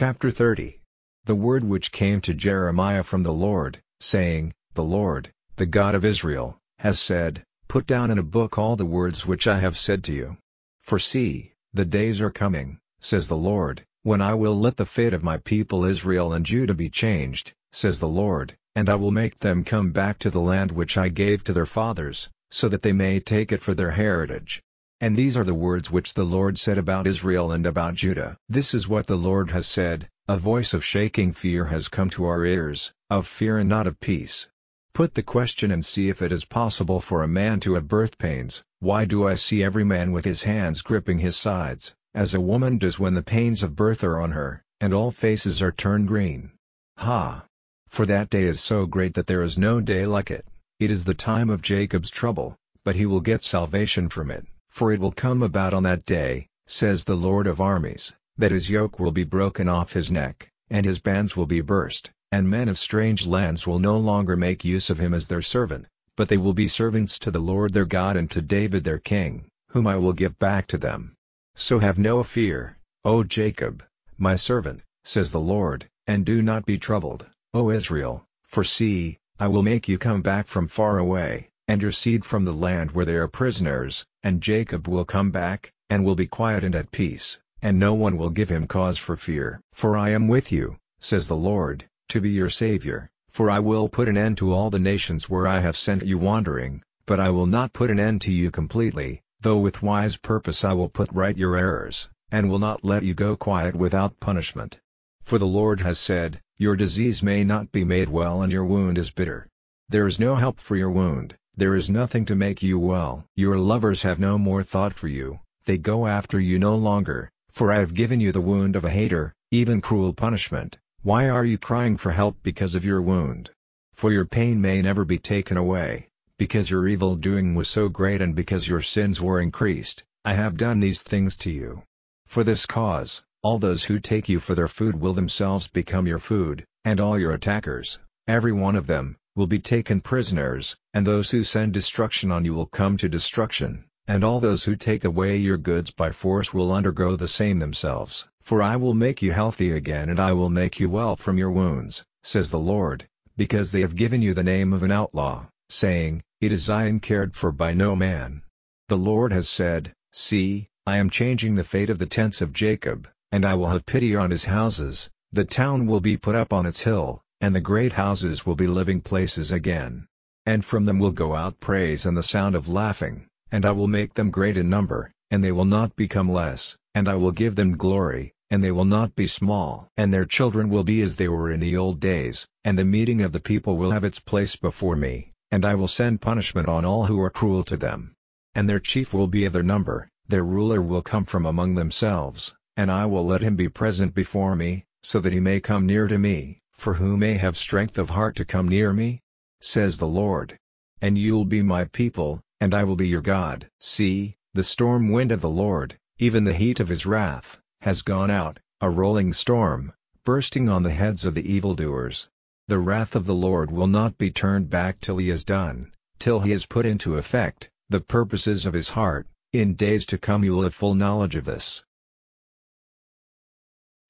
Chapter 30. The word which came to Jeremiah from the Lord, saying, The Lord, the God of Israel, has said, Put down in a book all the words which I have said to you. For see, the days are coming, says the Lord, when I will let the fate of my people Israel and Judah be changed, says the Lord, and I will make them come back to the land which I gave to their fathers, so that they may take it for their heritage. And these are the words which the Lord said about Israel and about Judah. This is what the Lord has said, A voice of shaking fear has come to our ears, of fear and not of peace. Put the question and see if it is possible for a man to have birth pains. Why do I see every man with his hands gripping his sides, as a woman does when the pains of birth are on her, and all faces are turned green? Ha! For that day is so great that there is no day like it. It is the time of Jacob's trouble, but he will get salvation from it. For it will come about on that day, says the Lord of armies, that his yoke will be broken off his neck, and his bands will be burst, and men of strange lands will no longer make use of him as their servant, but they will be servants to the Lord their God and to David their king, whom I will give back to them. So have no fear, O Jacob, my servant, says the Lord, and do not be troubled, O Israel, for see, I will make you come back from far away, and your seed from the land where they are prisoners, and Jacob will come back, and will be quiet and at peace, and no one will give him cause for fear. For I am with you, says the Lord, to be your Savior, for I will put an end to all the nations where I have sent you wandering, but I will not put an end to you completely, though with wise purpose I will put right your errors, and will not let you go quiet without punishment. For the Lord has said, Your disease may not be made well and your wound is bitter. There is no help for your wound. There is nothing to make you well. Your lovers have no more thought for you, they go after you no longer, for I have given you the wound of a hater, even cruel punishment. Why are you crying for help because of your wound? For your pain may never be taken away, because your evil doing was so great and because your sins were increased, I have done these things to you. For this cause, all those who take you for their food will themselves become your food, and all your attackers, every one of them, will be taken prisoners, and those who send destruction on you will come to destruction, and all those who take away your goods by force will undergo the same themselves. For I will make you healthy again and I will make you well from your wounds, says the Lord, because they have given you the name of an outlaw, saying, It is I and cared for by no man. The Lord has said, See, I am changing the fate of the tents of Jacob, and I will have pity on his houses, the town will be put up on its hill, and the great houses will be living places again. And from them will go out praise and the sound of laughing, and I will make them great in number, and they will not become less, and I will give them glory, and they will not be small. And their children will be as they were in the old days, and the meeting of the people will have its place before me, and I will send punishment on all who are cruel to them. And their chief will be of their number, their ruler will come from among themselves, and I will let him be present before me, so that he may come near to me. For who may have strength of heart to come near me? Says the Lord. And you'll be my people, and I will be your God. See, the storm wind of the Lord, even the heat of his wrath, has gone out, a rolling storm, bursting on the heads of the evildoers. The wrath of the Lord will not be turned back till he is done, till he has put into effect the purposes of his heart. In days to come you will have full knowledge of this.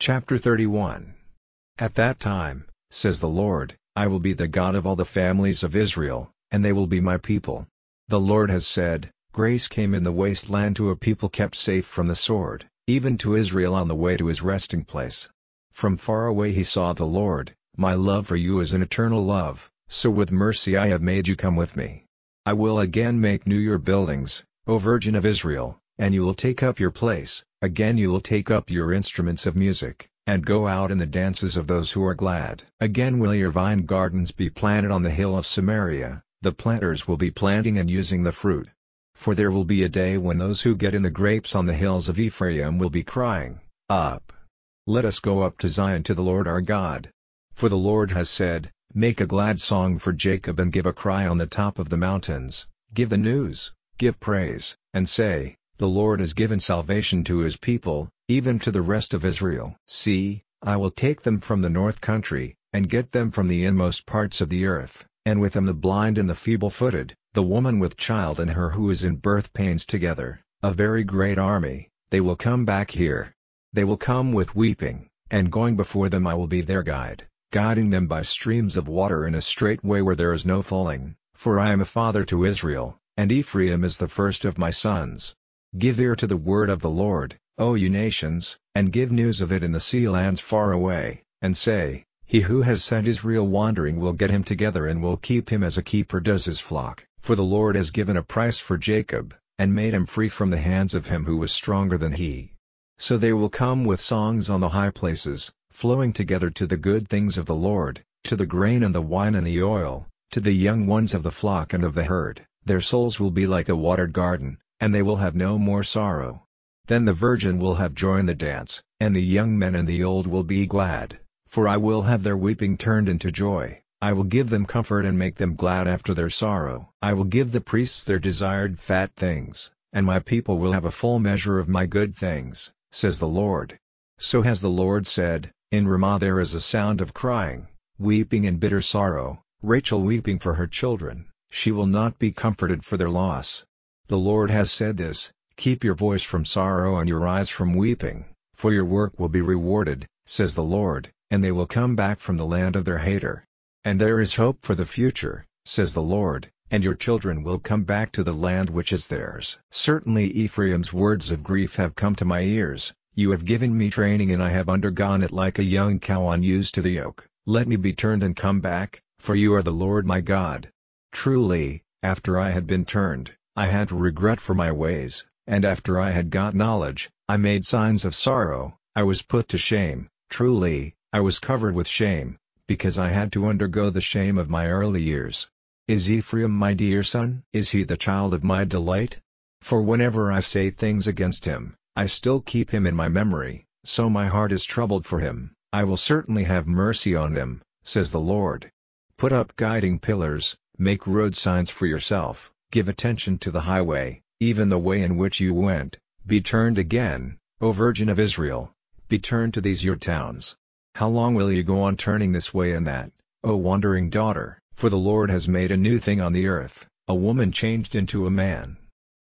Chapter 31. At that time, says the Lord, I will be the God of all the families of Israel, and they will be my people. The Lord has said, Grace came in the wasteland to a people kept safe from the sword, even to Israel on the way to his resting place. From far away he saw the Lord, my love for you is an eternal love, so with mercy I have made you come with me. I will again make new your buildings, O Virgin of Israel, and you will take up your place, again you will take up your instruments of music, and go out in the dances of those who are glad. Again will your vine gardens be planted on the hill of Samaria, the planters will be planting and using the fruit. For there will be a day when those who get in the grapes on the hills of Ephraim will be crying, Up! Let us go up to Zion to the Lord our God. For the Lord has said, Make a glad song for Jacob and give a cry on the top of the mountains, give the news, give praise, and say, The Lord has given salvation to his people, even to the rest of Israel. See, I will take them from the north country, and get them from the inmost parts of the earth, and with them the blind and the feeble-footed, the woman with child and her who is in birth pains together, a very great army. They will come back here. They will come with weeping, and going before them I will be their guide, guiding them by streams of water in a straight way where there is no falling, for I am a father to Israel, and Ephraim is the first of my sons. Give ear to the word of the Lord, O you nations, and give news of it in the sea lands far away, and say, He who has sent Israel wandering will get him together and will keep him as a keeper does his flock, for the Lord has given a price for Jacob, and made him free from the hands of him who was stronger than he. So they will come with songs on the high places, flowing together to the good things of the Lord, to the grain and the wine and the oil, to the young ones of the flock and of the herd. Their souls will be like a watered garden, and they will have no more sorrow. Then the virgin will have joy in the dance, and the young men and the old will be glad. For I will have their weeping turned into joy, I will give them comfort and make them glad after their sorrow. I will give the priests their desired fat things, and my people will have a full measure of my good things, says the Lord. So has the Lord said, in Ramah there is a sound of crying, weeping and bitter sorrow, Rachel weeping for her children, she will not be comforted for their loss. The Lord has said this, keep your voice from sorrow and your eyes from weeping, for your work will be rewarded, says the Lord. And they will come back from the land of their hater. And there is hope for the future, says the Lord, and your children will come back to the land which is theirs. Certainly Ephraim's words of grief have come to my ears, you have given me training and I have undergone it like a young cow unused to the yoke. Let me be turned and come back, for you are the Lord my God. Truly, after I had been turned, I had regret for my ways, and after I had got knowledge, I made signs of sorrow, I was put to shame, truly. I was covered with shame, because I had to undergo the shame of my early years. Is Ephraim my dear son? Is he the child of my delight? For whenever I say things against him, I still keep him in my memory, so my heart is troubled for him. I will certainly have mercy on him, says the Lord. Put up guiding pillars, make road signs for yourself, give attention to the highway, even the way in which you went. Be turned again, O Virgin of Israel, be turned to these your towns. How long will you go on turning this way and that, O wandering daughter? For the Lord has made a new thing on the earth, a woman changed into a man.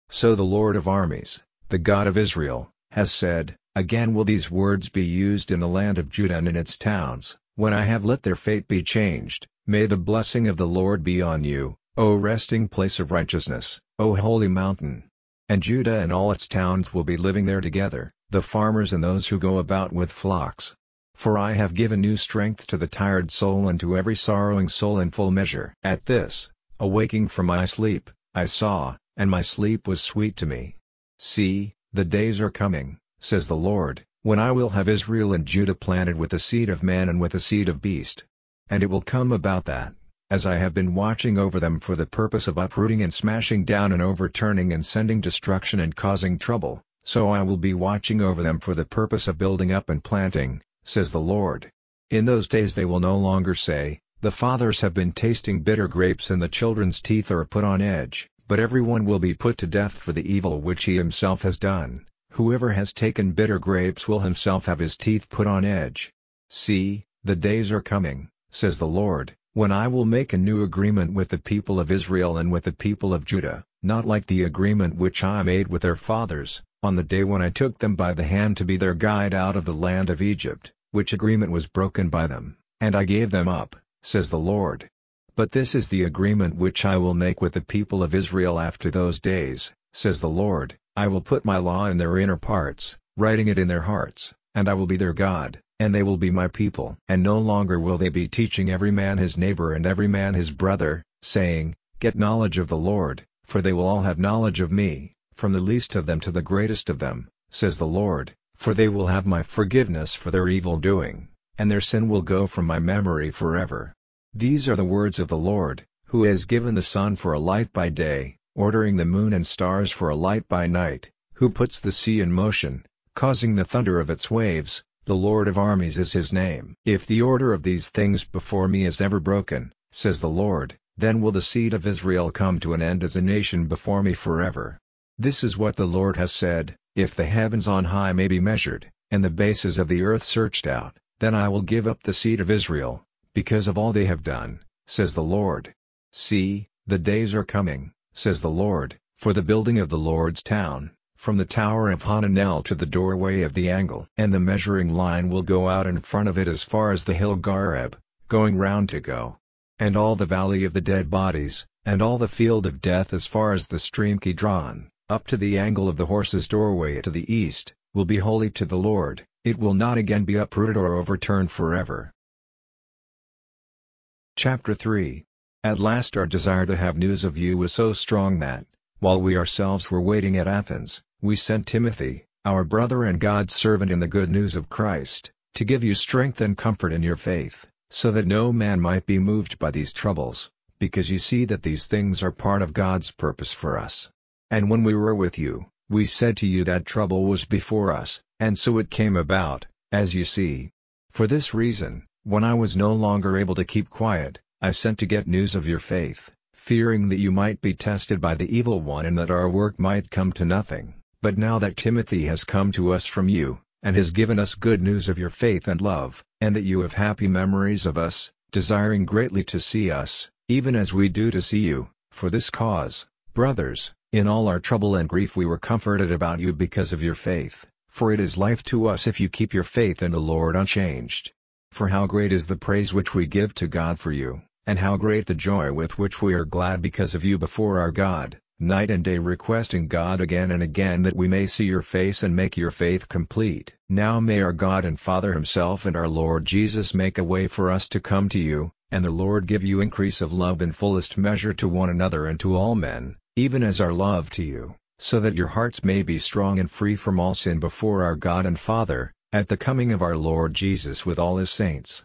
So the Lord of armies, the God of Israel, has said, again will these words be used in the land of Judah and in its towns, when I have let their fate be changed. May the blessing of the Lord be on you, O resting place of righteousness, O holy mountain. And Judah and all its towns will be living there together, the farmers and those who go about with flocks. For I have given new strength to the tired soul and to every sorrowing soul in full measure. At this, awaking from my sleep, I saw, and my sleep was sweet to me. See, the days are coming, says the Lord, when I will have Israel and Judah planted with the seed of man and with the seed of beast. And it will come about that, as I have been watching over them for the purpose of uprooting and smashing down and overturning and sending destruction and causing trouble, so I will be watching over them for the purpose of building up and planting, says the Lord. In those days they will no longer say, the fathers have been tasting bitter grapes and the children's teeth are put on edge, but everyone will be put to death for the evil which he himself has done. Whoever has taken bitter grapes will himself have his teeth put on edge. See, the days are coming, says the Lord, when I will make a new agreement with the people of Israel and with the people of Judah, not like the agreement which I made with their fathers, on the day when I took them by the hand to be their guide out of the land of Egypt, which agreement was broken by them, and I gave them up, says the Lord. But this is the agreement which I will make with the people of Israel after those days, says the Lord, I will put my law in their inner parts, writing it in their hearts, and I will be their God, and they will be my people. And no longer will they be teaching every man his neighbor and every man his brother, saying, Get knowledge of the Lord, for they will all have knowledge of me, from the least of them to the greatest of them, says the Lord. For they will have my forgiveness for their evil doing, and their sin will go from my memory forever. These are the words of the Lord, who has given the sun for a light by day, ordering the moon and stars for a light by night, who puts the sea in motion, causing the thunder of its waves, the Lord of armies is his name. If the order of these things before me is ever broken, says the Lord, then will the seed of Israel come to an end as a nation before me forever. This is what the Lord has said. If the heavens on high may be measured, and the bases of the earth searched out, then I will give up the seed of Israel, because of all they have done, says the Lord. See, the days are coming, says the Lord, for the building of the Lord's town, from the Tower of Hananel to the doorway of the angle. And the measuring line will go out in front of it as far as the hill Gareb, going round to go. And all the valley of the dead bodies, and all the field of death as far as the stream Kidron, up to the angle of the horse's doorway to the east, will be holy to the Lord. It will not again be uprooted or overturned forever. Chapter 3. At last our desire to have news of you was so strong that, while we ourselves were waiting at Athens, we sent Timothy, our brother and God's servant in the good news of Christ, to give you strength and comfort in your faith, so that no man might be moved by these troubles, because you see that these things are part of God's purpose for us. And when we were with you, we said to you that trouble was before us, and so it came about, as you see. For this reason, when I was no longer able to keep quiet, I sent to get news of your faith, fearing that you might be tested by the evil one and that our work might come to nothing. But now that Timothy has come to us from you, and has given us good news of your faith and love, and that you have happy memories of us, desiring greatly to see us, even as we do to see you, for this cause, brothers, in all our trouble and grief we were comforted about you because of your faith, for it is life to us if you keep your faith in the Lord unchanged. For how great is the praise which we give to God for you, and how great the joy with which we are glad because of you before our God, night and day requesting God again and again that we may see your face and make your faith complete. Now may our God and Father himself and our Lord Jesus make a way for us to come to you, and the Lord give you increase of love in fullest measure to one another and to all men, even as our love to you, so that your hearts may be strong and free from all sin before our God and Father, at the coming of our Lord Jesus with all his saints.